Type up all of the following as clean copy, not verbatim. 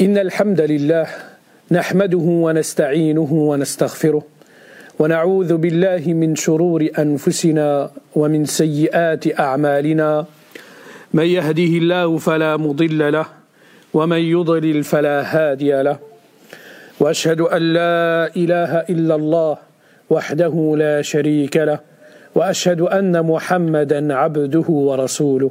إن الحمد لله نحمده ونستعينه ونستغفره ونعوذ بالله من شرور أنفسنا ومن سيئات أعمالنا من يهده الله فلا مضل له ومن يضلل فلا هادي له وأشهد أن لا إله إلا الله وحده لا شريك له وأشهد أن محمدا عبده ورسوله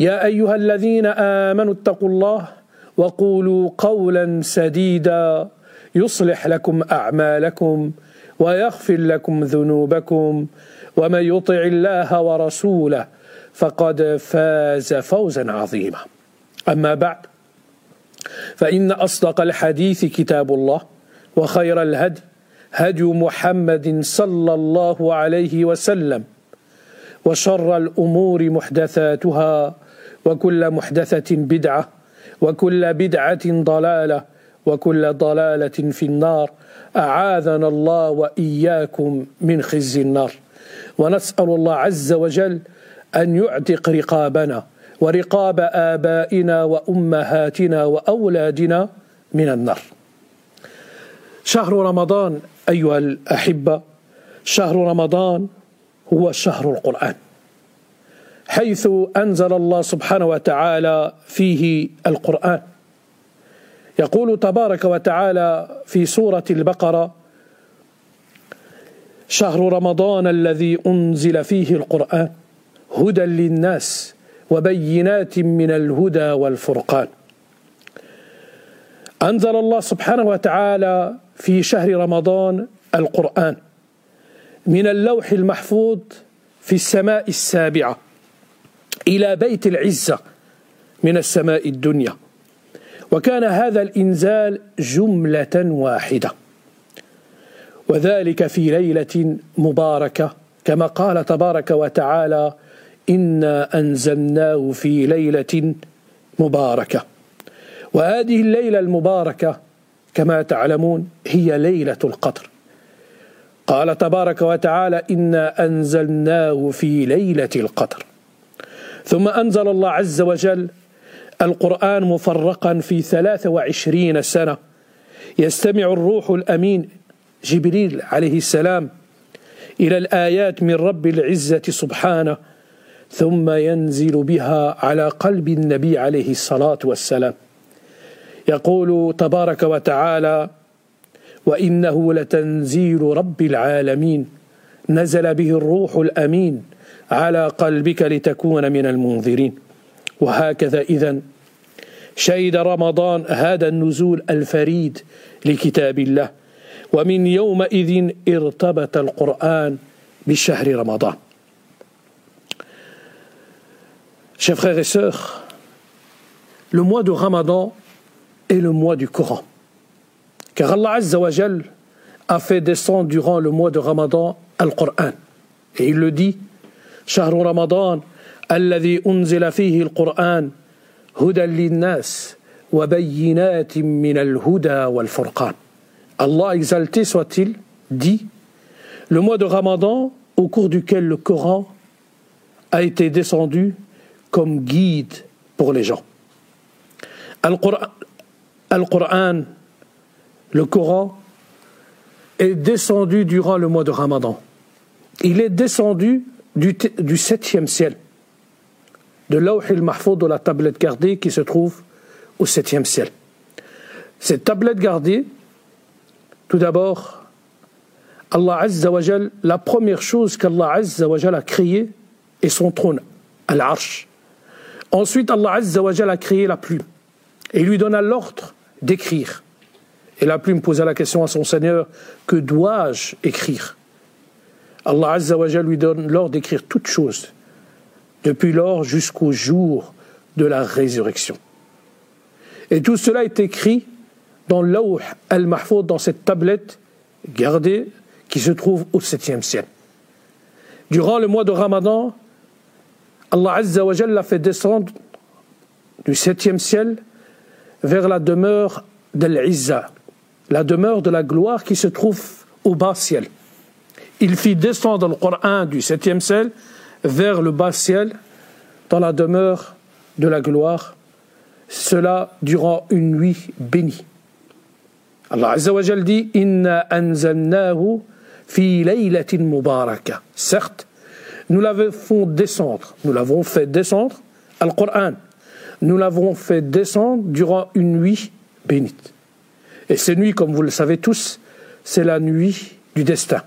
يا أيها الذين آمنوا اتقوا الله وقولوا قولا سديدا يصلح لكم أعمالكم ويغفر لكم ذنوبكم ومن يطع الله ورسوله فقد فاز فوزا عظيما أما بعد فإن أصدق الحديث كتاب الله وخير الهدي هدي محمد صلى الله عليه وسلم وشر الأمور محدثاتها وكل محدثة بدعة وكل بدعة ضلالة وكل ضلالة في النار أعاذنا الله وإياكم من خزي النار ونسأل الله عز وجل أن يعتق رقابنا ورقاب آبائنا وأمهاتنا وأولادنا من النار. شهر رمضان أيها الأحبة، شهر رمضان هو شهر القرآن، حيث أنزل الله سبحانه وتعالى فيه القرآن. يقول تبارك وتعالى في سورة البقرة: شهر رمضان الذي أنزل فيه القرآن هدى للناس وبينات من الهدى والفرقان. أنزل الله سبحانه وتعالى في شهر رمضان القرآن من اللوح المحفوظ في السماء السابعة إلى بيت العزة من السماء الدنيا، وكان هذا الإنزال جملة واحدة، وذلك في ليلة مباركة، كما قال تبارك وتعالى: إنا أنزلناه في ليلة مباركة. وهذه الليلة المباركة كما تعلمون هي ليلة القدر. قال تبارك وتعالى: إنا أنزلناه في ليلة القدر. ثم أنزل الله عز وجل القرآن مفرقا في 23 سنة، يستمع الروح الأمين جبريل عليه السلام إلى الآيات من رب العزة سبحانه، ثم ينزل بها على قلب النبي عليه الصلاة والسلام. يقول تبارك وتعالى: وإنه لتنزيل رب العالمين نزل به الروح الأمين على قلبك لتكون من المنذرين. وهكذا إذن شهد رمضان هذا النزول الفريد لكتاب الله، ومن يومئذ ارتبط القرآن بشهر رمضان. Chers frères et sœurs, le mois de Ramadan est le mois du Coran, car Allah Azza wa Jal a fait descendre durant le mois de Ramadan Al-Qur'an. Et il le dit: شهر رمضان الذي أنزل فيه القرآن هدى للناس وبينات من الهدى والفرقان. Allah exalté soit-il dit: le mois de Ramadan au cours duquel le Coran a été descendu comme guide pour les gens. Al-Qur'an, le Coran, est descendu durant le mois de Ramadan. Il est descendu du 7e ciel, de Lawh al-Mahfouz, de la tablette gardée qui se trouve au 7e ciel. Cette tablette gardée, tout d'abord, Allah Azza wa Jal, la première chose qu'Allah Azza wa Jal a créée est son trône, Al-Arsh. Ensuite, Allah Azza wa Jal a créé la plume et lui donna l'ordre d'écrire. Et la plume posa la question à son Seigneur: que dois-je écrire? Allah Azza wa Jal lui donne l'ordre d'écrire toutes choses, depuis lors jusqu'au jour de la résurrection. Et tout cela est écrit dans l'Lawh al-Mahfouz, dans cette tablette gardée qui se trouve au 7e ciel. Durant le mois de Ramadan, Allah Azza wa Jalla fait descendre du 7e ciel vers la demeure de l'Izza, la demeure de la gloire qui se trouve au bas ciel. Il fit descendre le Coran du 7e ciel vers le bas ciel, dans la demeure de la gloire, cela durant une nuit bénie. Allah Azza wa Jalla dit « Inna anzalnahu fi laylatin mubaraka » Certes, nous l'avons fait descendre Al-Qur'an, nous l'avons fait descendre durant une nuit bénite. Et cette nuit, comme vous le savez tous, c'est la nuit du destin.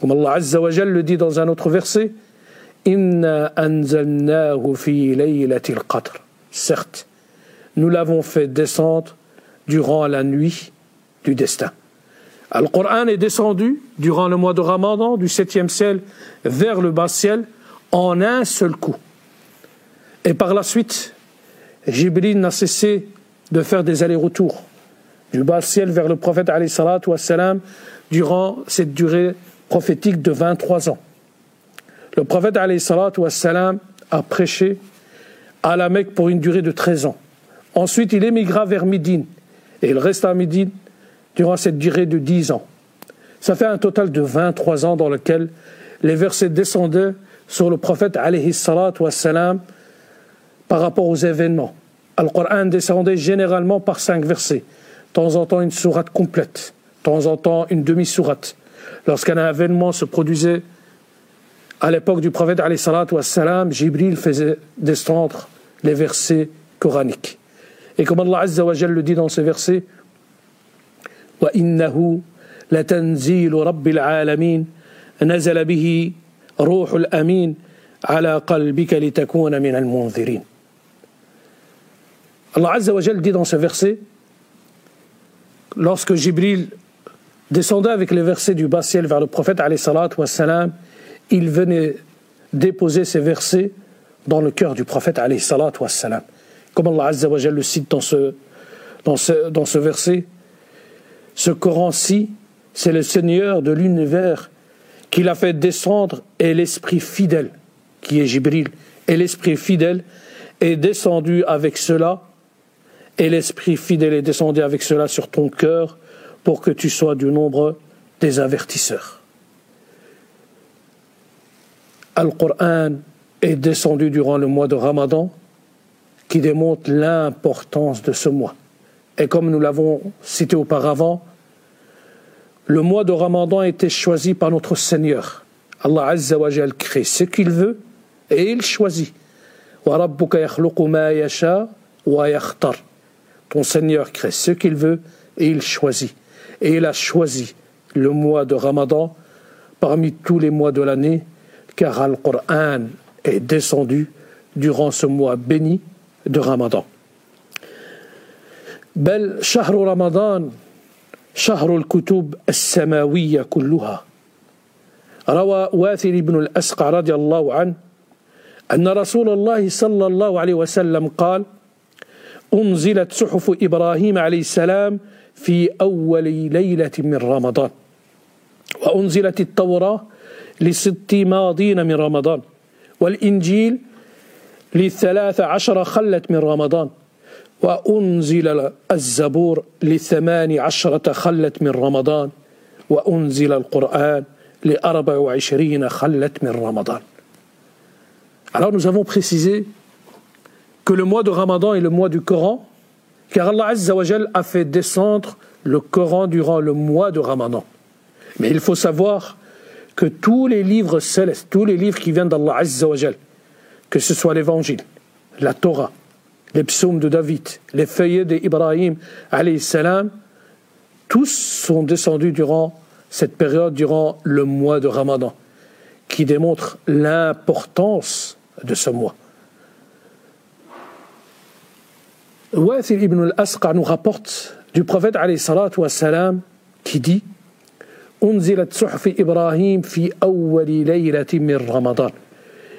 Comme Allah Azza wa Jalla le dit dans un autre verset, Inna anzalnahu fi laylatil qadr. Certes, nous l'avons fait descendre durant la nuit du destin. Le Coran est descendu durant le mois de Ramadan du 7e ciel vers le bas ciel en un seul coup. Et par la suite, Jibril n'a cessé de faire des allers-retours du bas ciel vers le prophète alayhi salatu wassalam durant cette durée prophétique de 23 ans. Le prophète alayhi salatu wassalam a prêché à la Mecque pour une durée de 13 ans. Ensuite, il émigra vers Médine et il reste à Médine durant cette durée de 10 ans. Ça fait un total de 23 ans dans lequel les versets descendaient sur le prophète alayhi salatu wassalam par rapport aux événements. Le Coran descendait généralement par 5 versets. De temps en temps, une sourate complète. De temps en temps, une demi-sourate. Lorsqu'un événement se produisait à l'époque du prophète alayhi salatu wassalam, Jibril faisait descendre les versets coraniques. Et comme Allah Azza wa Jalla le dit dans ce verset, وَإِنَّهُ لَتَنْزِيلُ رَبِّ الْعَالَمِينَ نَزَلَ بِهِ رُوحُ الْأَمِينَ عَلَى قَلْبِكَ لِتَكُونَ مِنَ الْمُنْذِرِينَ. Allah Azza wa Jalla dit dans ce verset, lorsque Jibril descendait avec les versets du bas ciel vers le prophète alayhi salatu wassalam, il venait déposer ces versets dans le cœur du prophète alayhi salatu wassalam. Comme Allah Azza wa Jalla le cite dans ce verset, ce Coran-ci, c'est le Seigneur de l'univers qui l'a fait descendre, et l'Esprit fidèle, qui est Jibril, et l'Esprit fidèle est descendu avec cela, et l'Esprit fidèle est descendu avec cela sur ton cœur pour que tu sois du nombre des avertisseurs. Le Coran est descendu durant le mois de Ramadan, qui démontre l'importance de ce mois. Et comme nous l'avons cité auparavant, le mois de Ramadan a été choisi par notre Seigneur. Allah Azza wa Jal crée ce qu'il veut et il choisit. Ton Seigneur crée ce qu'il veut et il choisit. Et il a choisi le mois de Ramadan parmi tous les mois de l'année, car le Coran est descendu durant ce mois béni de Ramadan. بل شهر رمضان شهر الكتب السماوية كلها. روى واثر بن الأسقع رضي الله عنه أن رسول الله صلى الله عليه وسلم قال: أنزلت صحف إبراهيم عليه السلام في أول ليلة من رمضان، وأنزلت التوراة لست ماضين من رمضان، والإنجيل للثلاث عشر خلت من رمضان، وأنزل الزبور لثمان عشرة خلت من رمضان، وأنزل القرآن لأربع وعشرين خلت من رمضان. Alors nous avons précisé que le mois de Ramadan est le mois du Coran, car Allah Azza wa Jal a fait descendre le Coran durant le mois de Ramadan. Mais il faut savoir que tous les livres célestes, tous les livres qui viennent d'Allah Azza wa Jal, que ce soit l'Évangile, la Torah, les psaumes de David, les feuillets d'Ibrahim, alayhi salam, tous sont descendus durant cette période, durant le mois de Ramadan, qui démontre l'importance de ce mois. Wathir ibn al-Asqa nous rapporte du prophète, alayhi salatu wassalam, qui dit « Unzilat suhfi Ibrahim fi awwali laylati min Ramadan »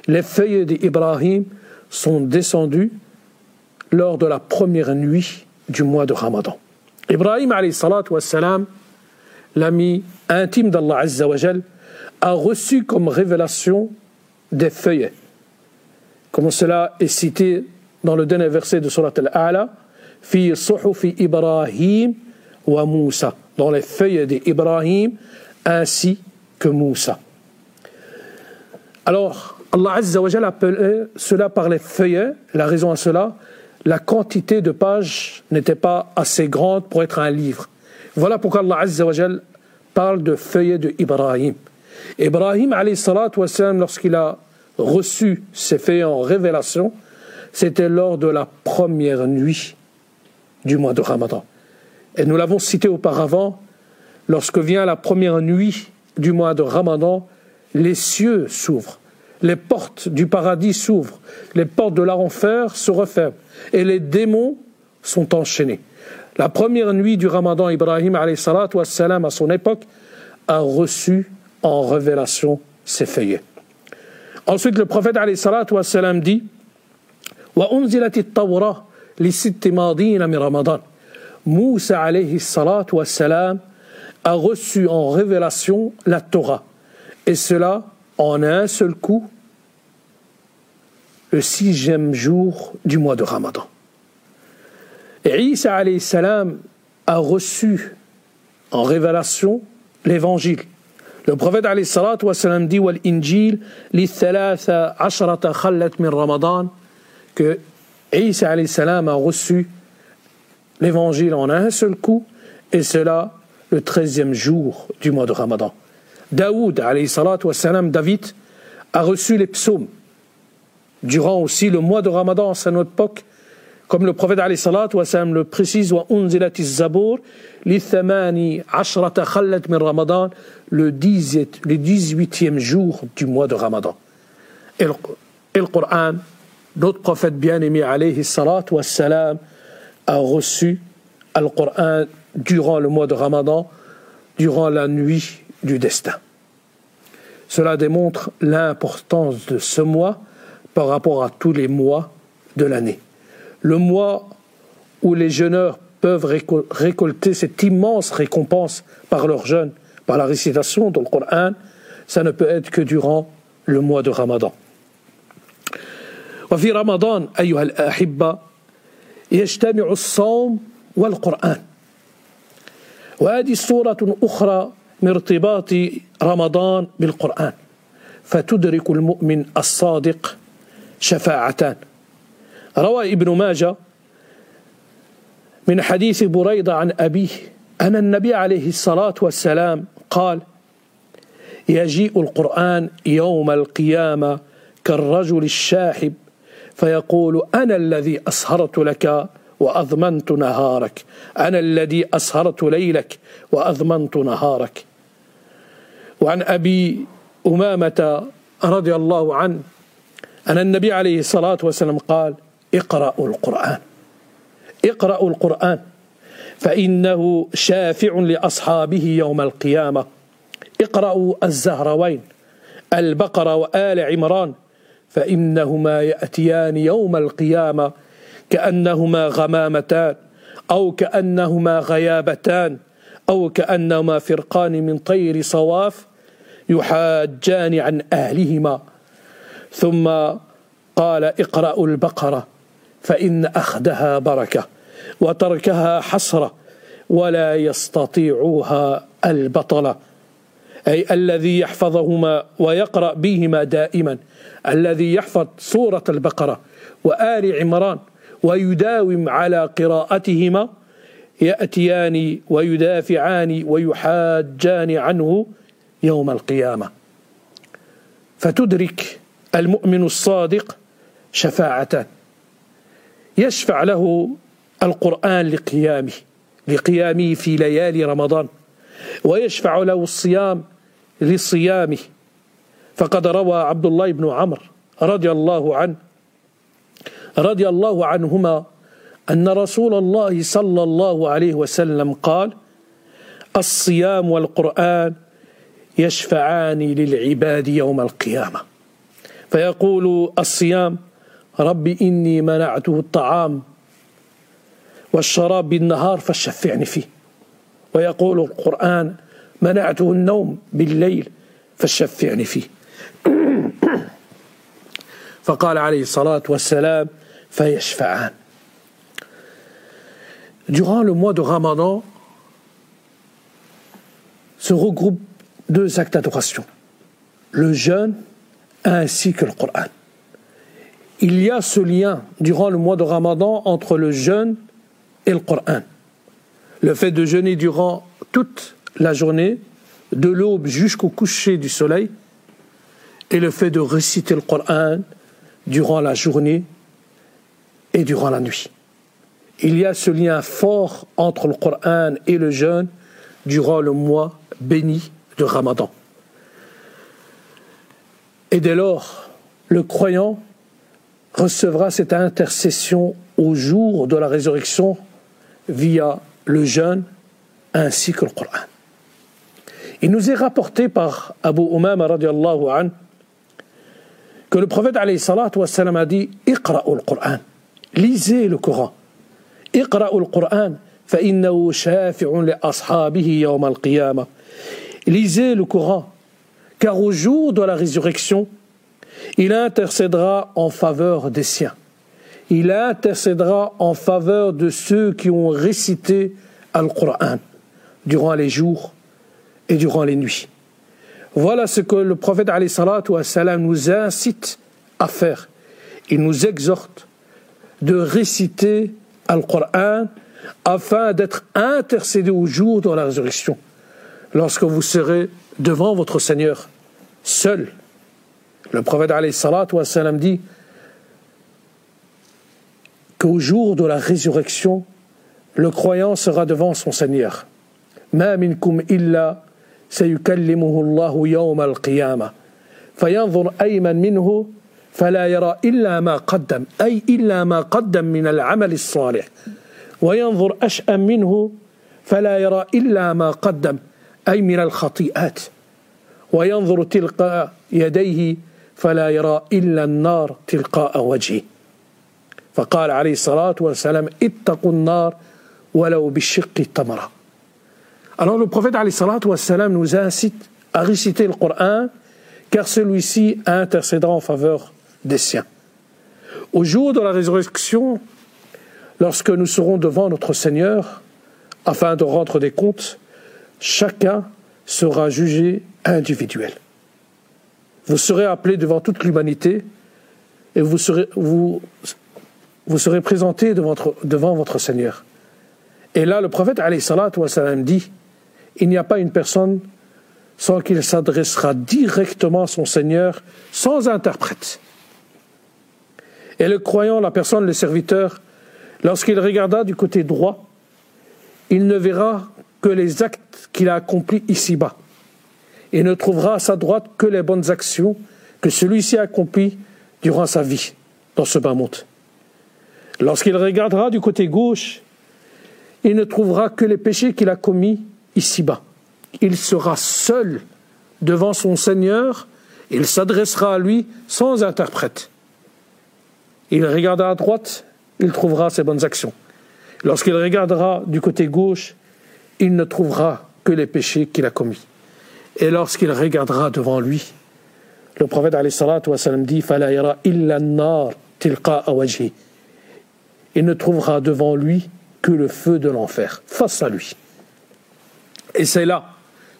Les feuillets d'Ibrahim sont descendus lors de la première nuit du mois de Ramadan. Ibrahim alayhi salat wa salam, l'ami intime d'Allah Azza wa Jal, a reçu comme révélation des feuillets. Comme cela est cité dans le dernier verset de Surat Al-A'la, fi suhufi Ibrahim wa Moussa, dans les feuillets d'Ibrahim ainsi que Moussa. Alors, Allah Azza wa Jal appelait cela par les feuillets. La raison à cela, la quantité de pages n'était pas assez grande pour être un livre. Voilà pourquoi Allah Azza wa Jal parle de feuillets d'Ibrahim. Ibrahim, alayhi salatu wa salam, lorsqu'il a reçu ces feuillets en révélation, c'était lors de la première nuit du mois de Ramadan. Et nous l'avons cité auparavant, lorsque vient la première nuit du mois de Ramadan, les cieux s'ouvrent, les portes du paradis s'ouvrent, les portes de l'enfer se referment et les démons sont enchaînés. La première nuit du Ramadan, Ibrahim alayhi salatu wa salam, à son époque, a reçu en révélation ses feuillets. Ensuite, le prophète alayhi salatu wa salam dit wa unzilati at-tawra li sitti madina min Ramadan. Moussa alayhi salatu wa salam a reçu en révélation la Torah, et cela en un seul coup, le 6e jour du mois de Ramadan. Et Isa alayhi salam a reçu en révélation l'évangile. Le prophète alayhi salatu wa salam dit wal injil li 13 khallat min Ramadan, que Isa alayhi salam a reçu l'évangile en un seul coup, et cela le 13e jour du mois de Ramadan. Daoud, alayhi salatu wa salam, David, a reçu les psaumes durant aussi le mois de Ramadan à notre époque, comme le prophète alayhi salatu wa salam le précise, wa unzilati zabur li 18 khallat min Ramadan, le 18e jour du mois de Ramadan. Et le Coran, notre prophète bien-aimé alayhi salatu wa salam, a reçu le Coran durant le mois de Ramadan, durant la nuit du destin. Cela démontre l'importance de ce mois par rapport à tous les mois de l'année. Le mois où les jeûneurs peuvent récolter cette immense récompense par leur jeûne, par la récitation du Coran, ça ne peut être que durant le mois de Ramadan. وفي رمضان أيها الأحبة يجتمع الصوم والقرآن. وهذه صورة أخرى من ارتباط رمضان بالقرآن، فتدرك المؤمن الصادق شفاعتان. روى ابن ماجه من حديث بريدة عن أبيه أن النبي عليه الصلاة والسلام قال يجيء القرآن يوم القيامة كالرجل الشاحب فيقول أنا الذي أسهرت لك وأضمنت نهارك، أنا الذي أسهرت ليلك وأضمنت نهارك. وعن أبي أمامة رضي الله عنه أن النبي عليه الصلاة والسلام قال اقرأوا القرآن اقرأوا القرآن فإنه شافع لأصحابه يوم القيامة. اقرأوا الزهروين البقرة وآل عمران فإنهما يأتيان يوم القيامة كأنهما غمامتان أو كأنهما غيابتان أو كأنهما فرقان من طير صواف يحاجان عن أهلهما. ثم قال اقرأوا البقرة فإن أخذها بركة وتركها حسرة ولا يستطيعوها البطلة، أي الذي يحفظهما ويقرأ بهما دائما، الذي يحفظ سورة البقرة وآل عمران ويداوم على قراءتهما يأتيان ويدافعان ويحاجان عنه يوم القيامة. فتدرك المؤمن الصادق شفاعة، يشفع له القرآن لقيامه في ليالي رمضان، ويشفع له الصيام لصيامه. فقد روى عبد الله بن عمرو رضي الله عنهما أن رسول الله صلى الله عليه وسلم قال الصيام والقرآن يشفعان للعباد يوم القيامة، فيقول الصيام رب إني منعته الطعام والشراب بالنهار فشفعني فيه. ويقول القرآن منعته النوم بالليل فشفعني فيه. فقال عليه الصلاة والسلام فيشفعان. Durant le mois de Ramadan se regroupent deux actes d'adoration, le jeûne ainsi que le Coran. Il y a ce lien durant le mois de Ramadan entre le jeûne et le Coran. Le fait de jeûner durant toute la journée, de l'aube jusqu'au coucher du soleil, et le fait de réciter le Coran durant la journée et durant la nuit. Il y a ce lien fort entre le Coran et le jeûne durant le mois béni de Ramadan. Et dès lors, le croyant recevra cette intercession au jour de la résurrection via le jeûne ainsi que le Coran. Il nous est rapporté par Abu Umama radiyallahu anhu que le prophète alayhi salatu wassalam a dit « Iqra'u al-Qur'an » lisez le Coran. « Iqra'u al-Qur'an fa innahu shafi'un li ashabihi yawm al-qiyamah » Lisez le Coran, car au jour de la résurrection, il intercédera en faveur des siens. Il intercédera en faveur de ceux qui ont récité Al-Qur'an durant les jours et durant les nuits. Voilà ce que le prophète alayhi salatu wassalam nous incite à faire. Il nous exhorte de réciter Al-Qur'an afin d'être intercédé au jour de la résurrection, lorsque vous serez devant votre Seigneur seul. Le prophète alayhi salatu wassalam dit qu'au jour de la résurrection, le croyant sera devant son Seigneur. Ma minkum illa sayukallimuhu Allahu yawm al-qiyamah fayanzur ayman minhu fala yara illa ma qaddam ay illa ma qaddam min al-amal as-salih wa yanzur ash'am minhu fala yara illa ma qaddam ay min al-khati'at wa yanzur tilqa yadayhi fala yara illa an-nar tilqa wajhi. فقال عليه الصلاة والسلام اتقوا النار ولو بالشق تمرة. Alors le prophète عليه الصلاة والسلام nous incite à réciter le Coran, car celui-ci intercédera en faveur des siens. Au jour de la résurrection, lorsque nous serons devant notre Seigneur afin de rendre des comptes, chacun sera jugé individuel. Vous serez appelés devant toute l'humanité et vous serez présentés devant votre Seigneur. Et là, le prophète, alayhi salatu wassalam, dit, il n'y a pas une personne sans qu'il s'adressera directement à son Seigneur, sans interprète. Et le croyant, la personne, le serviteur, lorsqu'il regarda du côté droit, il ne verra que les actes qu'il a accomplis ici-bas. Il ne trouvera à sa droite que les bonnes actions que celui-ci a accomplies durant sa vie, dans ce bas monde. Lorsqu'il regardera du côté gauche, il ne trouvera que les péchés qu'il a commis ici-bas. Il sera seul devant son Seigneur, il s'adressera à lui sans interprète. Il regardera à droite, il trouvera ses bonnes actions. Lorsqu'il regardera du côté gauche, il ne trouvera que les péchés qu'il a commis. Et lorsqu'il regardera devant lui, le prophète alayhi salatu wassalam dit « Fala yara illa an-nar tilqa wajhi » Il ne trouvera devant lui que le feu de l'enfer, face à lui. Et c'est là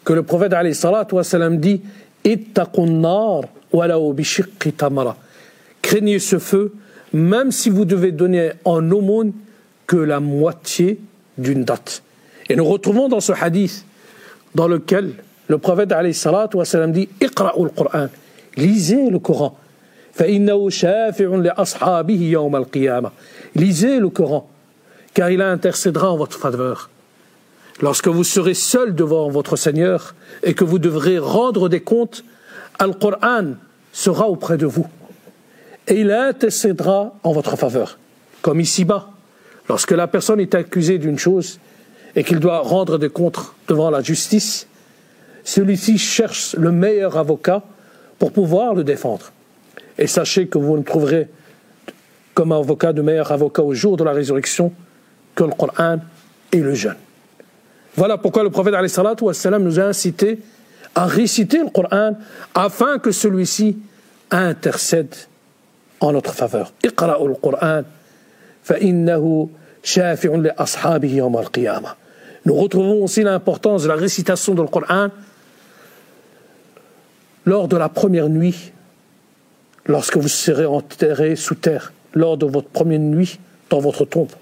que le prophète alayhi salatu wassalam dit « Ittaqun nar walaw bi shiqqi tamara » Craignez ce feu, même si vous devez donner en aumône que la moitié d'une date. Et nous retrouvons dans ce hadith, dans lequel le prophète alayhi salatu wassalam dit « Iqra'u al-Qur'an » Lisez le Coran. فَإِنَّهُ شَافِعٌ لِأَصْحَابِهِ يَوْمَ الْقِيَامَةِ Lisez le Coran, car il intercédera en votre faveur. Lorsque vous serez seul devant votre Seigneur et que vous devrez rendre des comptes, Al-Qur'an sera auprès de vous. Et il intercédera en votre faveur. Comme ici-bas, lorsque la personne est accusée d'une chose et qu'il doit rendre des comptes devant la justice, celui-ci cherche le meilleur avocat pour pouvoir le défendre. Et sachez que vous ne trouverez comme avocat de meilleur avocat au jour de la résurrection que le Coran et le jeûne. Voilà pourquoi le prophète alayhi salatu wassalam nous a incité à réciter le Coran afin que celui-ci intercède en notre faveur. Iqra'u al-Qur'an fa innahu shafi'un li ashabihi yawm al-qiyamah. Nous retrouvons aussi l'importance de la récitation du Coran lors de la première nuit, lorsque vous serez enterrés sous terre, lors de votre première nuit dans votre tombe,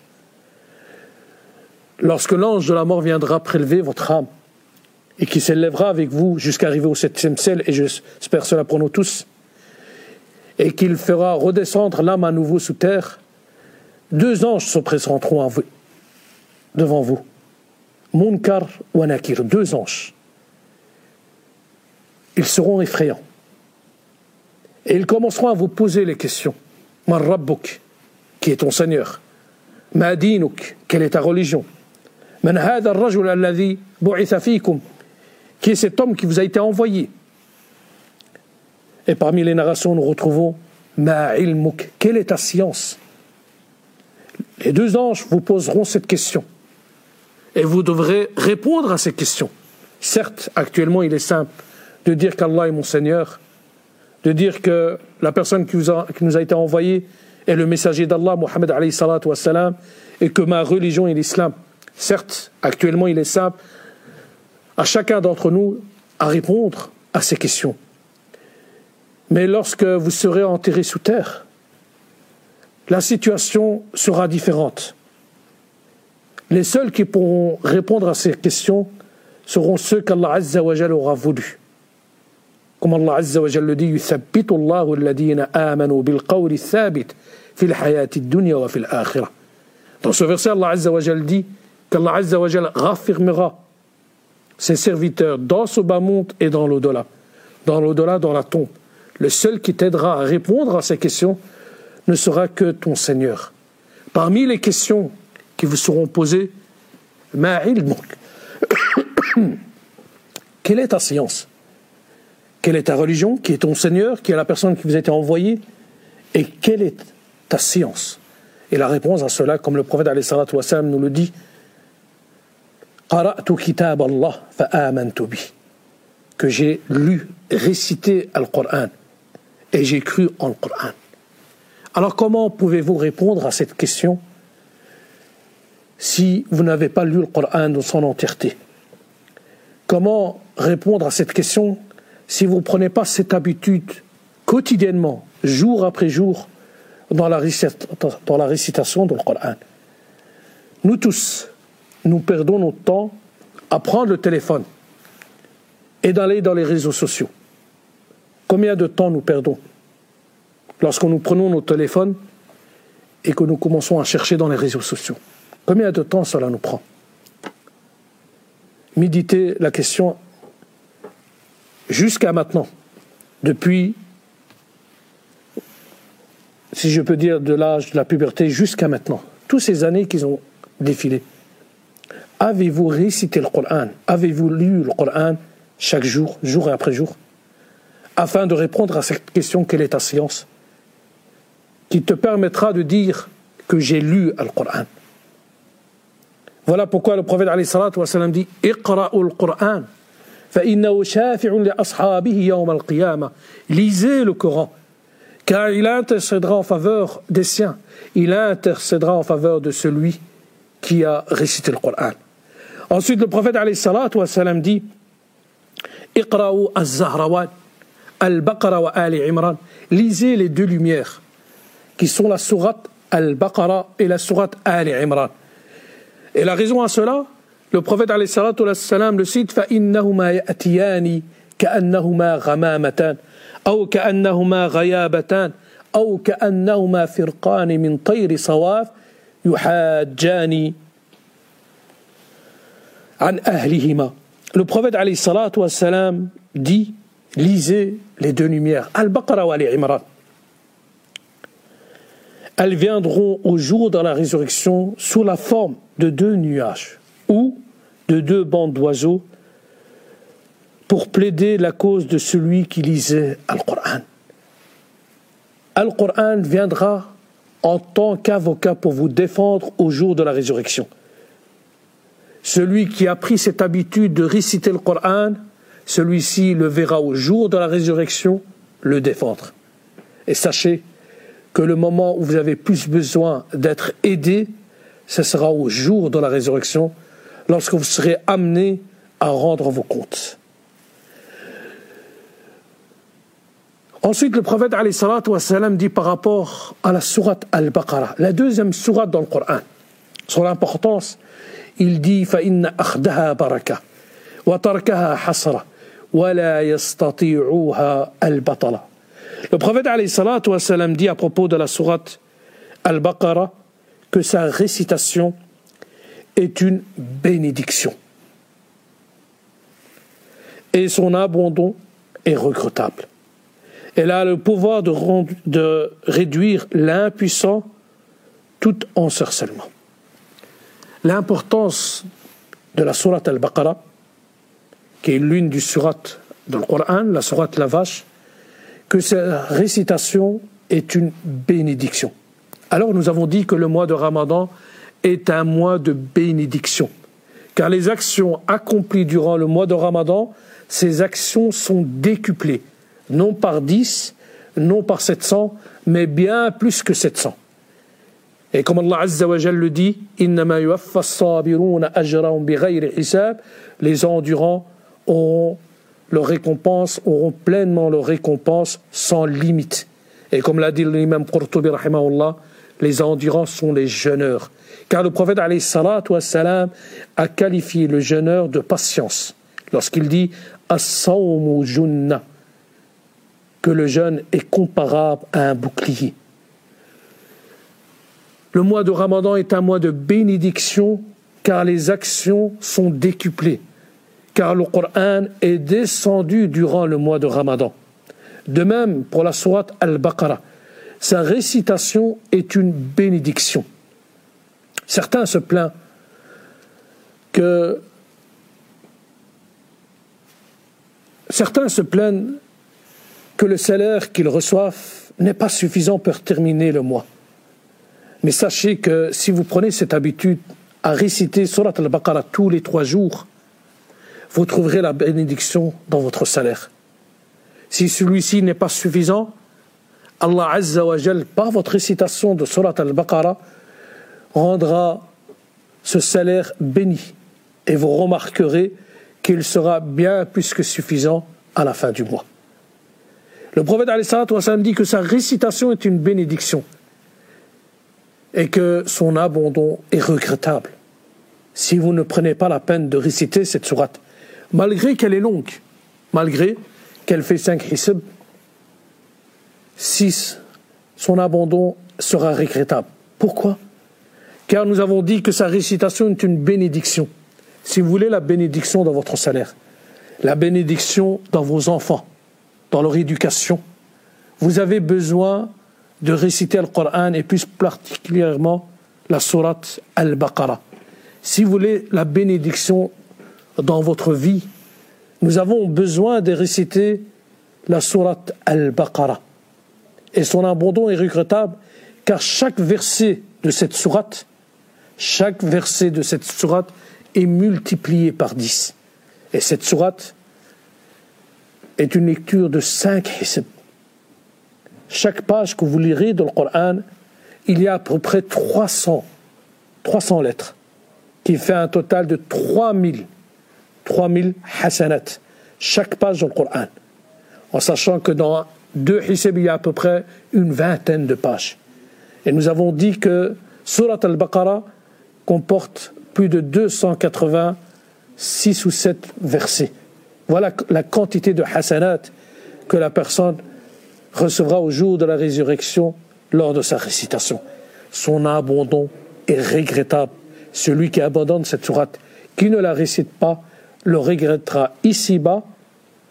lorsque l'ange de la mort viendra prélever votre âme et qui s'élèvera avec vous jusqu'à arriver au 7e ciel, et j'espère cela pour nous tous, et qu'il fera redescendre l'âme à nouveau sous terre, deux anges se présenteront devant vous. Munkar ou Nakir, deux anges. Ils seront effrayants. Et ils commenceront à vous poser les questions. Man Rabbuk, qui est ton Seigneur? Ma Dinuk, quelle est ta religion? Man Hada al-Rajul alladhi bu'itha fikum, qui est cet homme qui vous a été envoyé? Et parmi les narrations, nous retrouvons Ma ilmuk, quelle est ta science? Les deux anges vous poseront cette question. Et vous devrez répondre à ces questions. Certes, actuellement, il est simple de dire qu'Allah est mon Seigneur, de dire que la personne qui nous a été envoyée est le messager d'Allah, Muhammad alayhi salatu wassalam, et que ma religion est l'islam. Certes, actuellement, il est simple à chacun d'entre nous à répondre à ces questions. Mais lorsque vous serez enterrés sous terre, la situation sera différente. Les seuls qui pourront répondre à ces questions seront ceux qu'Allah Azza wa Jal aura voulu. Comme Allah Azza wa Jal le dit, يُثَبِّتُ اللَّهُ الَّذِينَ آمَنُوا بِالْقَوْلِ الثَّابِتِ فِي الْحَيَاةِ الدُّنْيَا وَفِي الْآخِرَةِ. Dans ce verset, Allah Azza wa Jal dit qu'Allah Azza wa Jal raffirmera ses serviteurs dans ce bas monde et dans l'au-delà. Dans l'au-delà, dans la tombe. Le seul qui t'aidera à répondre à ces questions ne sera que ton Seigneur. Parmi les questions qui vous seront posées, ma ilmuk, quelle est ta science? Quelle est ta religion? Qui est ton Seigneur? Qui est la personne qui vous a été envoyée? Et quelle est ta science? Et la réponse à cela, comme le prophète alayhi salatu wassalam nous le dit, qara'tu kitab Allah fa amantu bih, que j'ai lu, récité le Coran et j'ai cru en le Coran. Alors comment pouvez-vous répondre à cette question si vous n'avez pas lu le Coran dans son entièreté? Comment répondre à cette question si vous ne prenez pas cette habitude quotidiennement, jour après jour, dans la récitation du Coran? Nous tous, nous perdons notre temps à prendre le téléphone et d'aller dans les réseaux sociaux. Combien de temps nous perdons lorsque nous prenons nos téléphones et que nous commençons à chercher dans les réseaux sociaux? Combien de temps cela nous prend? Méditez la question jusqu'à maintenant, depuis, si je peux dire, de l'âge de la puberté jusqu'à maintenant, toutes ces années qui ont défilé. Avez-vous récité le Coran? Avez-vous lu le Coran chaque jour, jour après jour, afin de répondre à cette question, quelle est ta science, qui te permettra de dire que j'ai lu le Coran? Voilà pourquoi le prophète alayhi salatu wassalam dit Iqra'u al-Qur'an fa innahu shafi'un li ashabihi yawm al-qiyamah. Lisez le Coran, car il intercédera en faveur des siens, il intercédera en faveur de celui qui a récité le Coran. Ensuite, le prophète alayhi salatu wassalam dit Iqra'u az-Zahrawan, Al-Baqara wa Ali Imran. Lisez les deux lumières qui sont la sourate Al-Baqara et la sourate Ali Imran. Et la raison à cela, le prophète alayhi salatu wassalam le cite fa innahuma ya'tiyani ka'annahuma ghamamatan aw ka'annahuma ghayabatan aw ka'annahuma firqan min tayr sawaf yuhajjani an ahlihima. Le prophète alayhi salatu wassalam dit, lisez les deux lumières, Al-Baqara wa Al-Imran. Elles viendront au jour de la résurrection sous la forme de deux nuages ou de deux bandes d'oiseaux pour plaider la cause de celui qui lisait Al-Qur'an. Al-Qur'an viendra en tant qu'avocat pour vous défendre au jour de la résurrection. Celui qui a pris cette habitude de réciter le Coran, celui-ci le verra au jour de la résurrection le défendre. Et sachez que le moment où vous avez plus besoin d'être aidé, ce sera au jour de la résurrection, lorsque vous serez amené à rendre vos comptes. Ensuite, le prophète alayhi salatu wa salam dit par rapport à la sourate Al-Baqarah, la deuxième sourate dans le Coran, sur l'importance, il dit fa inna akhdaha baraka wa tarkaha hasra wa la yastati'uha al-batala. Le prophète alayhi salatu wa salam dit à propos de la sourate Al-Baqarah que sa récitation est une bénédiction et son abandon est regrettable. Elle a le pouvoir de réduire l'impuissant tout ensorcellement. L'importance de la sourate Al-Baqarah, qui est l'une des sourates dans le Coran, la sourate La Vache, que sa récitation est une bénédiction. Alors nous avons dit que le mois de Ramadan est un mois de bénédiction, car les actions accomplies durant le mois de Ramadan, ces actions sont décuplées. Non par 10, non par 700, mais bien plus que 700. Et comme Allah Azza wa Jal le dit, innama yuwaffa as-sabiruna ajrahum bighayri hisab, les endurants auront leur récompense, auront pleinement leur récompense sans limite. Et comme l'a dit l'imam Qurtubi rahimahullah, les endurants sont les jeûneurs, car le prophète alayhi salatu wassalam a qualifié le jeûneur de patience lorsqu'il dit as-sawmu junna, que le jeûne est comparable à un bouclier. Le mois de Ramadan est un mois de bénédiction, car les actions sont décuplées, car le Coran est descendu durant le mois de Ramadan. De même pour la sourate Al-Baqarah, sa récitation est une bénédiction. Certains se plaignent que le salaire qu'ils reçoivent n'est pas suffisant pour terminer le mois. Mais sachez que si vous prenez cette habitude à réciter Sourate Al-Baqarah tous les 3 jours, vous trouverez la bénédiction dans votre salaire. Si celui-ci n'est pas suffisant, Allah Azza wa Jal, par votre récitation de Sourate Al-Baqarah, rendra ce salaire béni et vous remarquerez qu'il sera bien plus que suffisant à la fin du mois. Le prophète alayhi salatu wassalam dit que sa récitation est une bénédiction et que son abandon est regrettable. Si vous ne prenez pas la peine de réciter cette sourate, malgré qu'elle est longue, malgré qu'elle fait 5 hisb, 6, son abandon sera regrettable. Pourquoi ? Car nous avons dit que sa récitation est une bénédiction. Si vous voulez la bénédiction dans votre salaire, la bénédiction dans vos enfants, dans leur éducation, vous avez besoin de réciter le Coran et plus particulièrement la sourate Al-Baqarah. Si vous voulez la bénédiction dans votre vie, nous avons besoin de réciter la sourate Al-Baqarah. Et son abandon est regrettable car chaque verset de cette sourate est multiplié par 10. Et cette sourate est une lecture de 5 hisb. Chaque page que vous lirez dans le Coran, il y a à peu près 300 lettres, qui fait un total de 3000 hasanat, chaque page dans le Coran, en sachant que dans 2 hisb, il y a à peu près une vingtaine de pages. Et nous avons dit que Sourate Al-Baqarah comporte plus de 286 ou 7 versets. Voilà la quantité de hasanat que la personne recevra au jour de la résurrection lors de sa récitation. Son abandon est regrettable. Celui qui abandonne cette sourate, qui ne la récite pas, le regrettera ici-bas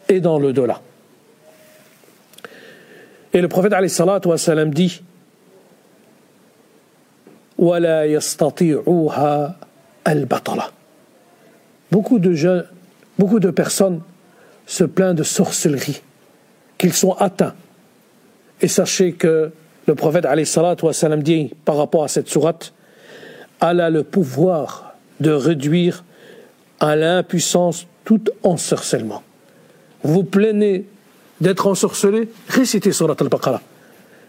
et dans l'au-delà. Et le prophète alayhi salatu wa salam dit wa la yastati'uha al-batala. Beaucoup de personnes se plaignent de sorcellerie, qu'ils sont atteints. Et sachez que Le prophète alayhi salatu wa salam dit par rapport à cette sourate: Allah a le pouvoir de réduire à l'impuissance tout ensorcellement. Vous vous plaignez d'être ensorcelé? Récitez sourate al-Baqarah.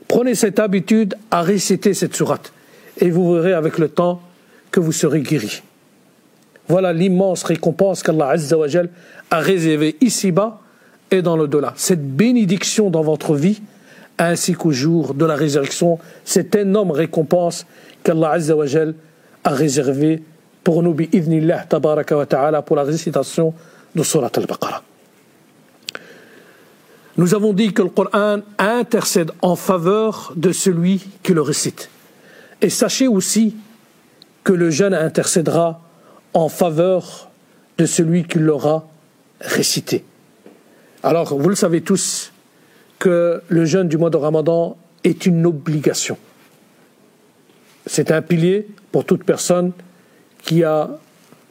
Prenez cette habitude à réciter cette sourate et vous verrez avec le temps que vous serez guéri. Voilà l'immense récompense qu'Allah Azza wa Jal a réservée ici-bas et dans l'au-delà. Cette bénédiction dans votre vie, ainsi qu'au jour de la résurrection, cette énorme récompense qu'Allah Azza wa Jal a réservée pour nous, bi'idhnillah tabaraka wa ta'ala, pour la récitation de Surat al-Baqarah. Nous avons dit que le Coran intercède en faveur de celui qui le récite. Et sachez aussi que le jeûne intercédera en faveur de celui qui l'aura récité. Alors, vous le savez tous, que le jeûne du mois de Ramadan est une obligation. C'est un pilier pour toute personne qui a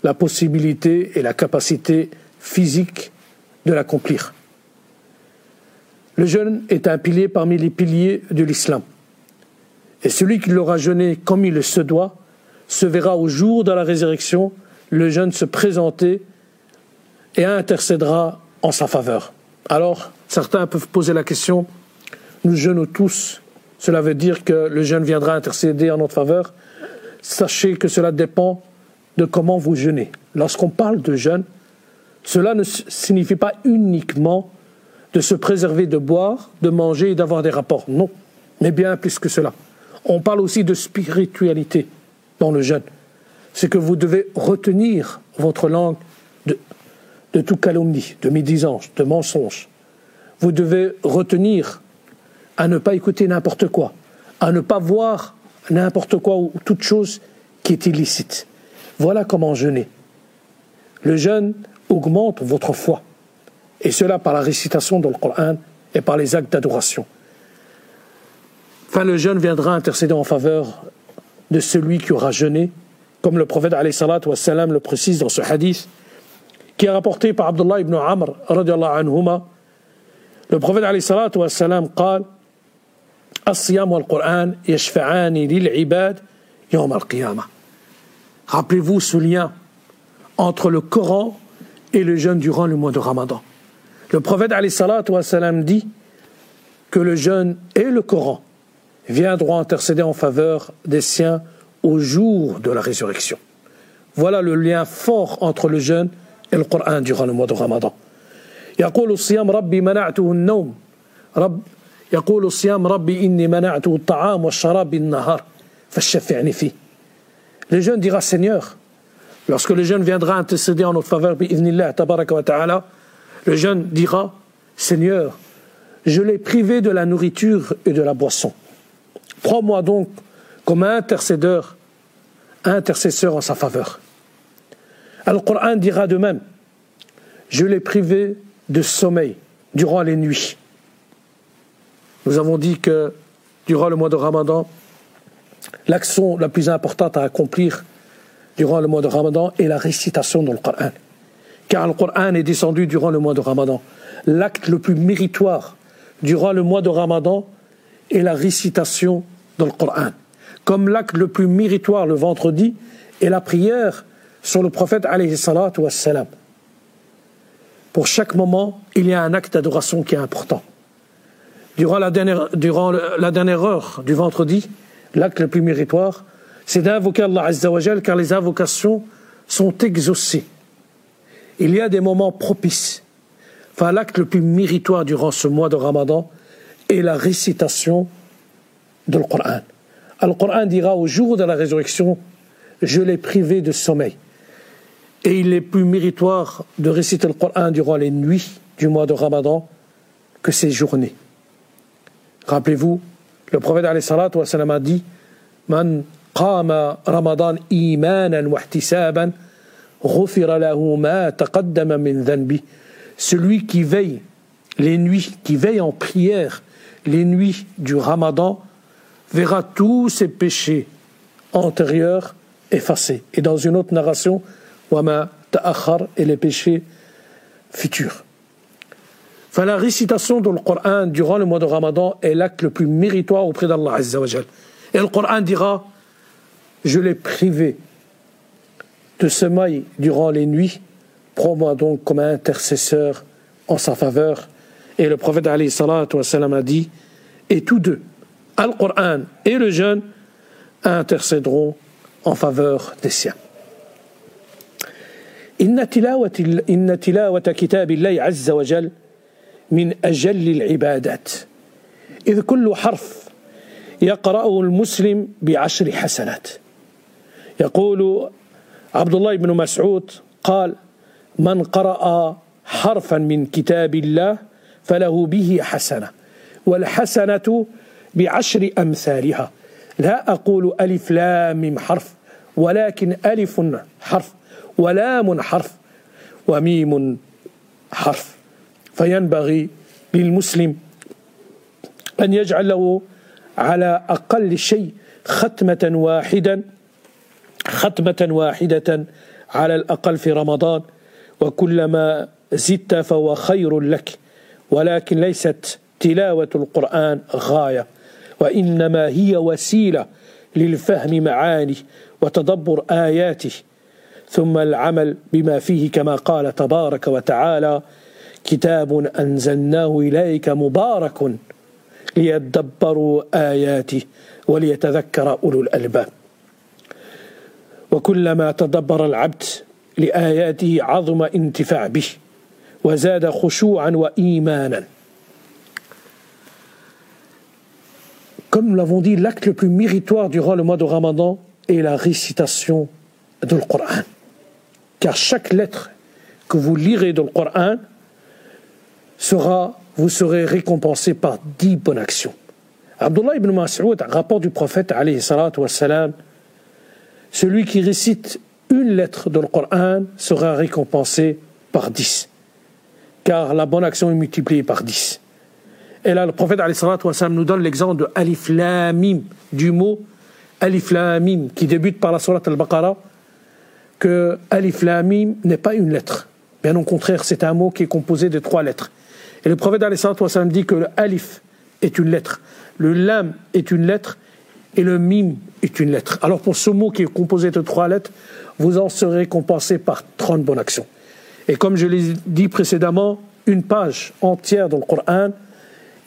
la possibilité et la capacité physique de l'accomplir. Le jeûne est un pilier parmi les piliers de l'islam. Et celui qui l'aura jeûné comme il se doit, se verra au jour de la résurrection, le jeûne se présenter et intercédera en sa faveur. Alors, certains peuvent poser la question, nous jeûnons tous, cela veut dire que le jeûne viendra intercéder en notre faveur. Sachez que cela dépend de comment vous jeûnez. Lorsqu'on parle de jeûne, cela ne signifie pas uniquement de se préserver de boire, de manger et d'avoir des rapports. Non, mais bien plus que cela. On parle aussi de spiritualité dans le jeûne. C'est que vous devez retenir votre langue de toute calomnie, de médisance, de mensonge. Vous devez retenir à ne pas écouter n'importe quoi, à ne pas voir n'importe quoi ou toute chose qui est illicite. Voilà comment jeûner. Le jeûne augmente votre foi, et cela par la récitation dans le Coran et par les actes d'adoration. Enfin, le jeûne viendra intercéder en faveur de celui qui aura jeûné, comme le prophète alayhi salatu wa salam le précise dans ce hadith, qui est rapporté par Abdullah ibn Amr radiyallahu anhuma. Le prophète alayhi salatu wa salam قال: الصيام والقرآن يشفعان للعباد يوم القيامة. Rappelez-vous ce lien entre le Coran et le jeûne durant le mois de Ramadan. Le prophète alayhi salatu wa salam dit que le jeûne et le Coran viendront intercéder en faveur des siens au jour de la résurrection. Voilà le lien fort entre le jeûne et le Coran durant le mois de Ramadan. يقول الصيام ربي منعته النوم يقول الصيام ربي إني منعته الطعام والشراب بالنهار فشفعني فيه. Le jeûne dira: Seigneur, lorsque le jeûne viendra intercéder en notre faveur, bi'idhnillah tabaraka wa ta'ala, le jeûne dira: Seigneur, je l'ai privé de la nourriture et de la boisson. Prends-moi donc comme intercesseur en sa faveur. Le Coran dira de même: je l'ai privé de sommeil durant les nuits. Nous avons dit que durant le mois de Ramadan, l'action la plus importante à accomplir durant le mois de Ramadan est la récitation dans le Coran. Car le Coran est descendu durant le mois de Ramadan. L'acte le plus méritoire durant le mois de Ramadan est la récitation dans le Coran. Comme l'acte le plus méritoire le vendredi est la prière sur le prophète alayhi salatu wassalam. Pour chaque moment, il y a un acte d'adoration qui est important. Durant la dernière heure du vendredi, l'acte le plus méritoire, c'est d'invoquer Allah Azza wa Jal, car les invocations sont exaucées. Il y a des moments propices. Enfin, l'acte le plus méritoire durant ce mois de Ramadan est la récitation de le Coran. Le Coran dira au jour de la résurrection: je l'ai privé de sommeil. Et il est plus méritoire de réciter le Coran durant les nuits du mois de Ramadan que ses journées. Rappelez-vous, le prophète alayhi salatu wa salam a dit: Man qama Ramadan imanan wa ihtisaban ghufira lahu ma taqaddama min dhanbi. Celui qui veille les nuits, qui veille en prière les nuits du Ramadan, verra tous ses péchés antérieurs effacés. Et dans une autre narration, « Wama ta'akhar » et les péchés futurs. Enfin, la récitation dans le Coran durant le mois de Ramadan est l'acte le plus méritoire auprès d'Allah Azza wa Jal. Et le Coran dira: je l'ai privé de sommeil durant les nuits, prends-moi donc comme un intercesseur en sa faveur. Et le prophète alayhi salatu wassalam a dit: et tous deux, Al-Qur'an et le jeûne, intercéderont en faveur des siens. Inna tilawata kitabillahi azza wa jal min ajalli al-ibadat, idh kullu harf yaqra'uhu al-muslim bi'ashri hasanat. Yaqulu Abdullah ibn Mas'ud قال: من قرأ حرفا من كتاب الله فله به حسنة والحسنة بعشر أمثالها لا أقول ألف لام حرف ولكن ألف حرف ولام حرف وميم حرف فينبغي للمسلم أن يجعل له على أقل شيء ختمة واحدة على الأقل في رمضان وكلما زدت فهو خير لك ولكن ليست تلاوة القرآن غاية وإنما هي وسيلة للفهم معانيه وتدبر آياته ثم العمل بما فيه كما قال تبارك وتعالى كتاب أنزلناه إليك مبارك ليتدبروا آياته وليتذكر أولو الألباب وكلما تدبر العبد لآياته عظم انتفاع به وزاد خشوعا وإيمانا. Comme nous l'avons dit, l'acte le plus méritoire durant le mois de Ramadan est la récitation du Coran. Car chaque lettre que vous lirez dans le Coran vous serez récompensé par 10 bonnes actions. Abdullah ibn Mas'ud, rapport du prophète alayhi salatu wassalam, celui qui récite une lettre dans le Coran sera récompensé par 10. Car la bonne action est multipliée par 10. Et là, le prophète alayhi salatu wassalam nous donne l'exemple de Alif Lam Mim, du mot Alif Lam Mim, qui débute par la sourate Al-Baqarah, que Alif Lam Mim n'est pas une lettre. Bien au contraire, c'est un mot qui est composé de 3 lettres. Et le prophète alayhi salatu wassalam dit que le Alif est une lettre, le Lam est une lettre, et le Mim est une lettre. Alors pour ce mot qui est composé de 3 lettres, vous en serez compensé par 30 bonnes actions. Et comme je l'ai dit précédemment, une page entière dans le Coran,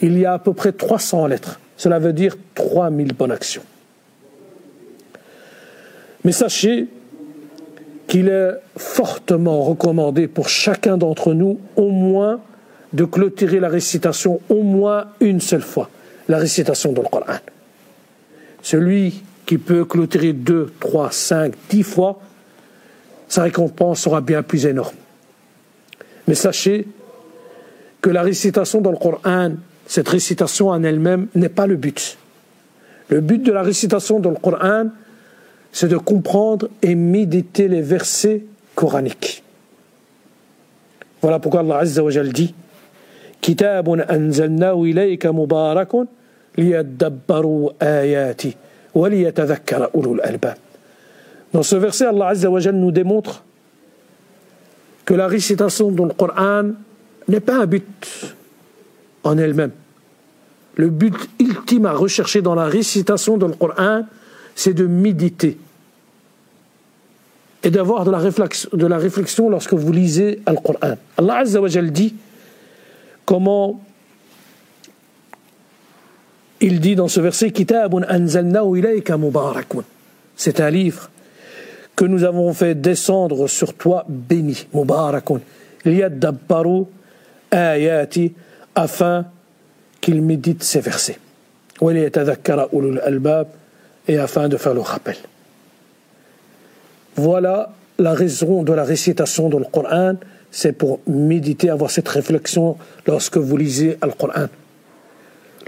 il y a à peu près 300 lettres. Cela veut dire 3000 bonnes actions. Mais sachez qu'il est fortement recommandé pour chacun d'entre nous au moins de clôturer la récitation au moins une seule fois, la récitation dans le Coran. Celui qui peut clôturer 2, 3, 5, 10 fois, sa récompense sera bien plus énorme. Mais sachez que la récitation dans le Coran, cette récitation en elle-même, n'est pas le but. Le but de la récitation dans le Coran, c'est de comprendre et méditer les versets coraniques. Voilà pourquoi Allah Azza wa Jal dit « Kitabun anzalnahu ilayka mubarakun liyadabbaru ayati wa liyatadhakkara ulul albab » Dans ce verset, Allah Azza wa Jal nous démontre que la récitation dans le Coran n'est pas un but en elle-même. Le but ultime à rechercher dans la récitation dans le Coran, c'est de méditer et d'avoir de la réflexion lorsque vous lisez le Coran. Allah Azza wa Jal dit comment il dit dans ce verset: Kitabun anzalnahu ilayka mubarakun. C'est un livre que nous avons fait descendre sur toi béni, mubarakun, liyadabbaru ayati, afin qu'il médite ces versets, waliyatadhakkara ulul albab, et afin de faire le rappel. Voilà la raison de la récitation dans le Coran, c'est pour méditer, avoir cette réflexion lorsque vous lisez le Coran.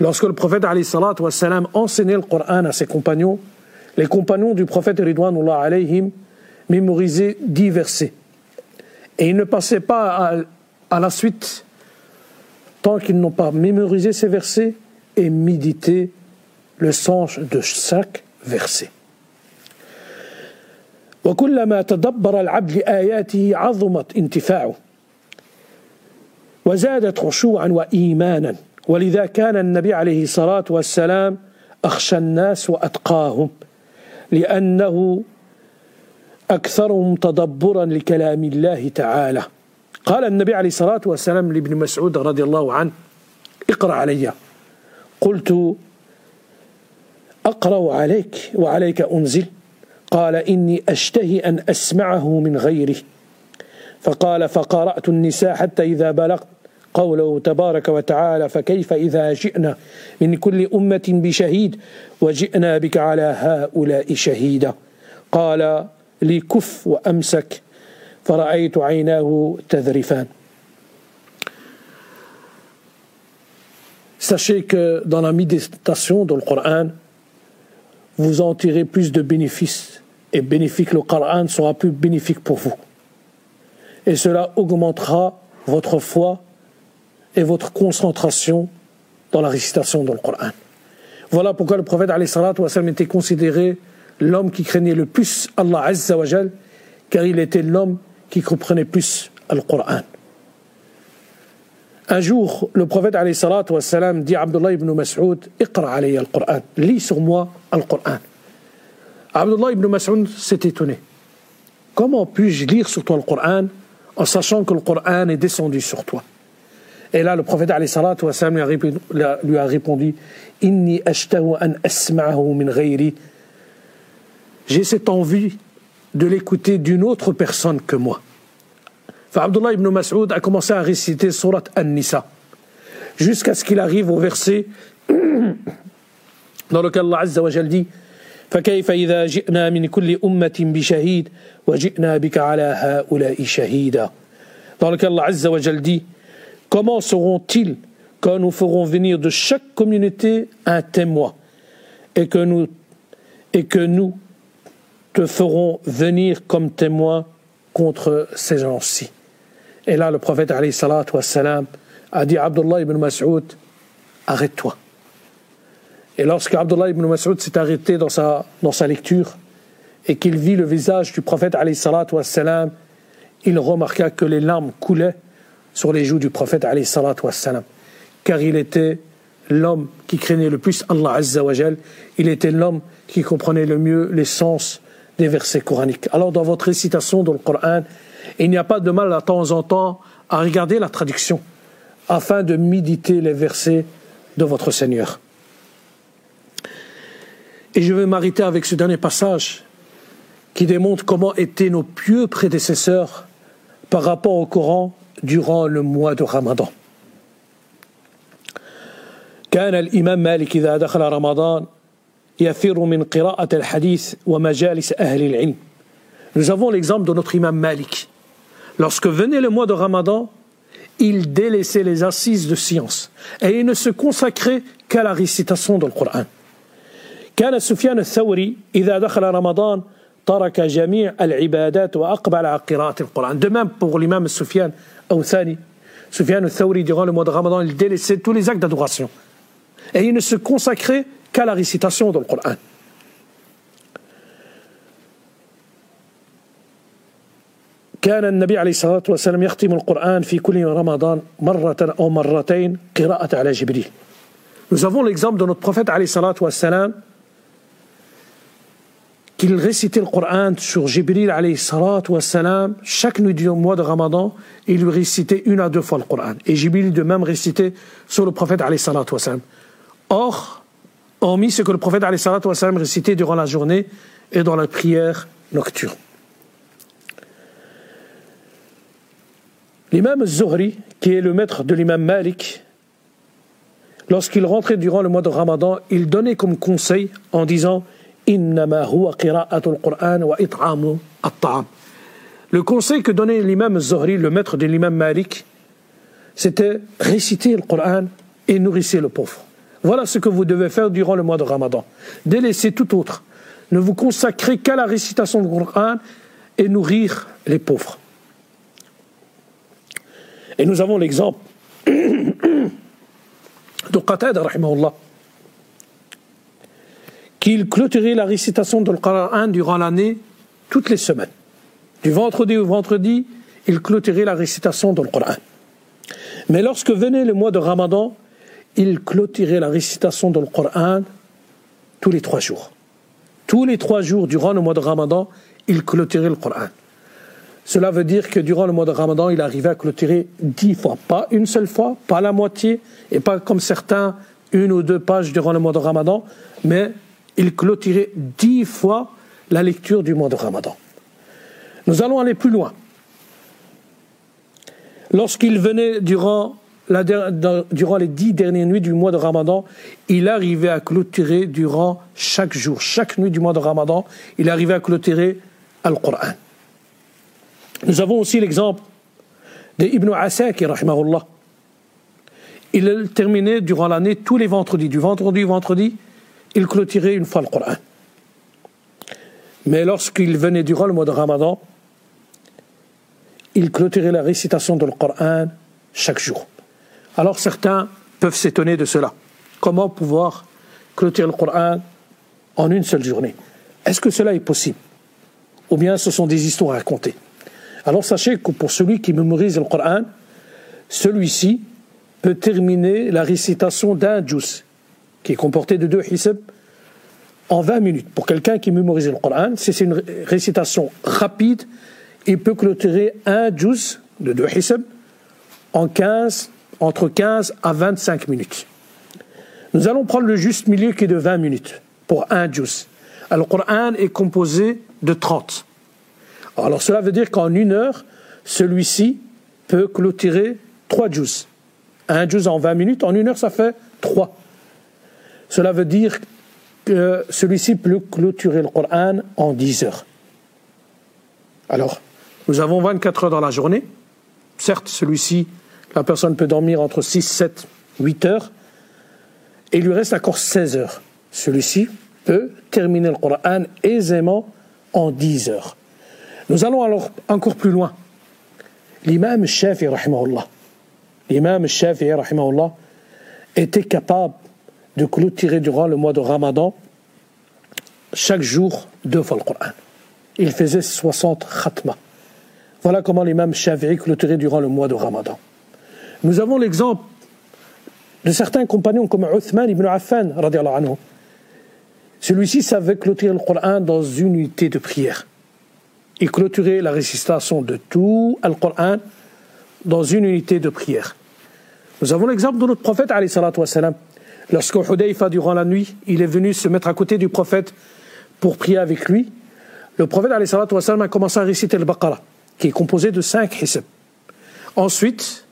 Lorsque le prophète alayhi salatu wassalam enseignait le Coran à ses compagnons, les compagnons du prophète ridwanullah alayhim mémorisaient 10 versets. Et ils ne passaient pas à la suite tant qu'ils n'ont pas mémorisé ces versets et médité le sens de chaque verset. وكلما تدبر العبد آياته عظمت انتفاعه وزادت خشوعا وإيمانا. ولذا كان النبي عليه الصلاة والسلام أخشى الناس وأتقاهم، لأنه أكثرهم تدبرا لكلام الله تعالى. قال النبي عليه الصلاة والسلام لابن مسعود رضي الله عنه: اقرأ علي. قلت: أقرأ عليك وعليك أنزل. قال: إني أشتهي أن أسمعه من غيره. فقال: فقرأت النساء حتى إذا بلغت قوله تبارك وتعالى: فكيف إذا جئنا من كل أمة بشهيد وجئنا بك على هؤلاء شهيدا. قال لي: كف وأمسك. فرأيت عيناه تذرفان. Sachez que dans la méditation dans le Coran, vous en tirez plus de bénéfices, et bénéfique le Coran sera plus bénéfique pour vous. Et cela augmentera votre foi et votre concentration dans la récitation dans le Coran. Voilà pourquoi le prophète alayhi salatu wa sallam était considéré l'homme qui craignait le plus Allah Azza wa Jal, car il était l'homme qui comprenait plus le Coran. Un jour, le prophète alayhi salatu wa sallam dit à Abdullah ibn Mas'ud: Iqra alayya al-Qur'an, lis sur moi al-Qur'an. Abdullah ibn Mas'ud s'est étonné: comment puis-je lire sur toi le Qur'an en sachant que le Qur'an est descendu sur toi? Et là, le prophète alayhi salatu wa sallam lui a répondu: Inni ashtahu an asma'ahu min ghayri. J'ai cette envie de l'écouter d'une autre personne que moi. Abdullah ibn Mas'ud a commencé à réciter Surat An-Nisa jusqu'à ce qu'il arrive au verset dans lequel Allah Azza wa Jal dit: فَكَيْفَ إِذَا جِئْنَا مِنْ كُلِّ أُمَّةٍ بِشَهِيدٍ وَجِئْنَا بِكَ عَلَى هَؤُلَاءِ شَهِيدًا. Dans lequel Allah Azza wa Jal dit: comment seront-ils quand nous ferons venir de chaque communauté un témoin et que nous te ferons venir comme témoin contre ces gens-ci. Et là, le prophète alayhi salatu wa salam a dit à Abdullah ibn Mas'ud: arrête-toi. Et lorsque Abdullah ibn Mas'ud s'est arrêté dans sa lecture et qu'il vit le visage du prophète alayhi salatu wa salam, il remarqua que les larmes coulaient sur les joues du prophète alayhi salatu wa salam, car il était l'homme qui craignait le plus Allah Azza wa Jal, il était l'homme qui comprenait le mieux les sens des versets coraniques. Alors dans votre récitation dans le Coran, il n'y a pas de mal de temps en temps à regarder la traduction afin de méditer les versets de votre Seigneur. Et je vais m'arrêter avec ce dernier passage qui démontre comment étaient nos pieux prédécesseurs par rapport au Coran durant le mois de Ramadan. كان الإمام مالك إذا دخل رمضان يفر من قراءة الحديث ومجالس أهل العلم. Nous avons l'exemple de notre imam Malik. Lorsque venait le mois de Ramadan, il délaissait les assises de science et il ne se consacrait qu'à la récitation du Coran. كان سفيان الثوري إذا دخل رمضان ترك جميع العبادات وأقبل على قراءة القرآن. De même pour l'imam Sufyan al-Thani, Sufyan al-Thawri, durant le mois de Ramadan, il délaissait tous les actes d'adoration et il ne se consacrait qu'à la récitation dans le Coran. كان النبي عليه الصلاة والسلام يختم القرآن في كل رمضان مرة أو مرتين قراءة على جبريل. Nous avons l'exemple de notre prophète عليه الصلاة والسلام qu'il récitait le Coran sur Jibril عليه الصلاة والسلام chaque nuit du mois de Ramadan. Il lui récitait une à deux fois le Coran et Jibril de même récitait sur le prophète عليه الصلاة والسلام. Or, hormis ce que le prophète alayhi salatu wa salam récitait durant la journée et dans la prière nocturne. L'imam Zuhri, qui est le maître de l'imam Malik, lorsqu'il rentrait durant le mois de Ramadan, il donnait comme conseil en disant: Innama huwa qira'atul Qur'an wa it'amu at-ta'am. Le conseil que donnait l'imam Zuhri, le maître de l'imam Malik, c'était réciter le Qur'an et nourrir le pauvre. Voilà ce que vous devez faire durant le mois de Ramadan. Délaissez tout autre. Ne vous consacrez qu'à la récitation du Coran et nourrir les pauvres. Et nous avons l'exemple de Qatada, rahimahullah, qu'il clôturait la récitation du Coran durant l'année, toutes les semaines. Du vendredi au vendredi, il clôturait la récitation du Coran. Mais lorsque venait le mois de Ramadan, il clôturait la récitation dans le Coran tous les 3 jours. Tous les 3 jours durant le mois de Ramadan, il clôturait le Coran. Cela veut dire que durant le mois de Ramadan, il arrivait à clôturer 10 fois. Pas une seule fois, pas la moitié, et pas comme certains, 1 ou 2 pages durant le mois de Ramadan, mais il clôturait 10 fois la lecture du mois de Ramadan. Nous allons aller plus loin. Lorsqu'il venait durant les 10 dernières nuits du mois de Ramadan, il arrivait à clôturer durant chaque jour, chaque nuit du mois de Ramadan, il arrivait à clôturer Al-Qur'an. Nous avons aussi l'exemple d'Ibn Asakir, rahimahullah. Il terminait durant l'année tous les vendredis, du vendredi au vendredi, il clôturait une fois le Qur'an. Mais lorsqu'il venait durant le mois de Ramadan, il clôturait la récitation du Qur'an chaque jour. Alors certains peuvent s'étonner de cela. Comment pouvoir clôturer le Qur'an en une seule journée? Est-ce que cela est possible? Ou bien ce sont des histoires à raconter? Alors sachez que pour celui qui mémorise le Qur'an, celui-ci peut terminer la récitation d'un juz, qui est comporté de 2 hisab, en 20 minutes. Pour quelqu'un qui mémorise le Qur'an, si c'est une récitation rapide, il peut clôturer un juz de 2 hisab en entre 15 à 25 minutes. Nous allons prendre le juste milieu qui est de 20 minutes pour un juz. Le Qur'an est composé de 30. Alors cela veut dire qu'en 1 heure, celui-ci peut clôturer 3 juz. Un juz en 20 minutes, en 1 heure ça fait 3. Cela veut dire que celui-ci peut clôturer le Qur'an en 10 heures. Alors, nous avons 24 heures dans la journée. Certes, celui-ci, la personne peut dormir entre 6, 7, 8 heures. Et il lui reste encore 16 heures. Celui-ci peut terminer le Qur'an aisément en 10 heures. Nous allons alors encore plus loin. L'imam Shafi'i rahimahullah. L'imam Shafi'i rahimahullah était capable de clôturer durant le mois de Ramadan chaque jour 2 fois le Qur'an. Il faisait 60 khatmas. Voilà comment l'imam Shafi'i clôturait durant le mois de Ramadan. Nous avons l'exemple de certains compagnons comme Uthman ibn Affan radiyallahu anhu. Celui-ci savait clôturer le Qur'an dans une unité de prière. Il clôturait la récitation de tout le Qur'an dans une unité de prière. Nous avons l'exemple de notre prophète alayhi salatu wassalam. Lorsque Hudayfa, durant la nuit, il est venu se mettre à côté du prophète pour prier avec lui, le prophète alayhi salatu wassalam a commencé à réciter le Baqara, qui est composé de 5 hisab. Ensuite,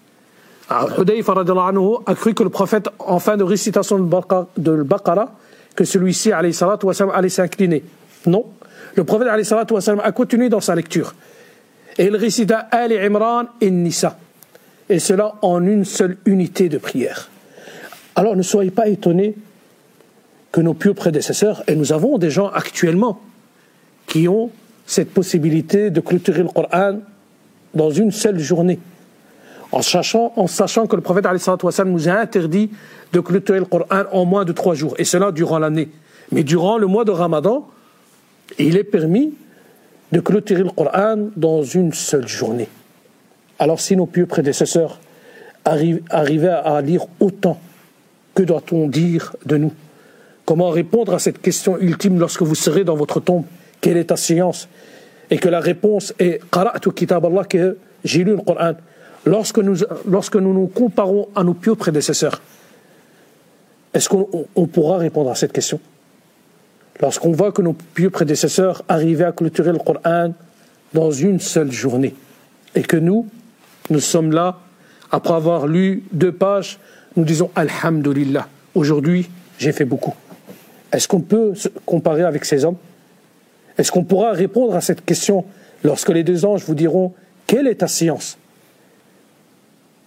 Hudayfa radhiyallahu anhu a cru que le prophète, en fin de récitation de Baqara, que celui-ci alayhi salatu wassalam allait s'incliner. Non. Le prophète alayhi salatu wassalam a continué dans sa lecture. Et il récita Ali Imran et Nisa. Et cela en une seule unité de prière. Alors ne soyez pas étonnés que nos pieux prédécesseurs, et nous avons des gens actuellement qui ont cette possibilité de clôturer le Qur'an dans une seule journée. En sachant que le prophète alayhi salatu wassalam nous a interdit de clôturer le Qur'an en moins de 3 jours. Et cela durant l'année. Mais durant le mois de Ramadan, il est permis de clôturer le Qur'an dans une seule journée. Alors si nos pieux prédécesseurs arrivaient à lire autant, que doit-on dire de nous? Comment répondre à cette question ultime lorsque vous serez dans votre tombe? Quelle est ta science? Et que la réponse est « Qara'tu kitab Allah » que j'ai lu le Qur'an. Lorsque nous comparons à nos pieux prédécesseurs, est-ce qu'on pourra répondre à cette question? Lorsqu'on voit que nos pieux prédécesseurs arrivaient à clôturer le Qur'an dans une seule journée, et que nous sommes là, après avoir lu 2 pages, nous disons « Alhamdulillah, aujourd'hui j'ai fait beaucoup ». Est-ce qu'on peut se comparer avec ces hommes? Est-ce qu'on pourra répondre à cette question lorsque les 2 anges vous diront « Quelle est ta science ?»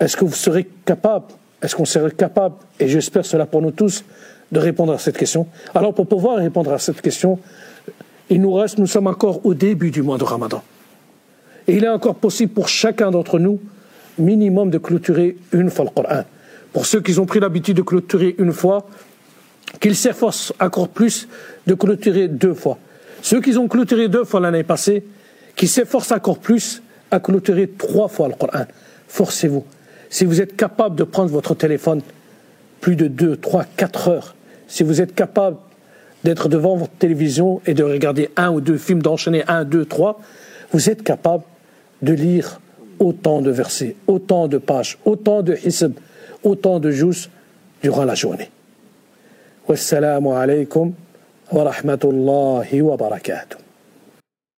Est-ce que vous serez capable, est-ce qu'on serait capable, et j'espère cela pour nous tous, de répondre à cette question? Alors pour pouvoir répondre à cette question, nous sommes encore au début du mois de Ramadan. Et il est encore possible pour chacun d'entre nous, minimum, de clôturer 1 fois le Qur'an. Pour ceux qui ont pris l'habitude de clôturer 1 fois, qu'ils s'efforcent encore plus de clôturer 2 fois. Ceux qui ont clôturé 2 fois l'année passée, qu'ils s'efforcent encore plus à clôturer 3 fois le Qur'an. Forcez-vous. si vous êtes capable de prendre votre téléphone plus de 2, 3, 4 heures, si vous êtes capable d'être devant votre télévision et de regarder un ou deux films, d'enchaîner 1, 2, 3, vous êtes capable de lire autant de versets, autant de pages, autant de hisb, autant de jus durant la journée. Wassalamu alaikum wa rahmatullahi wa barakatuh.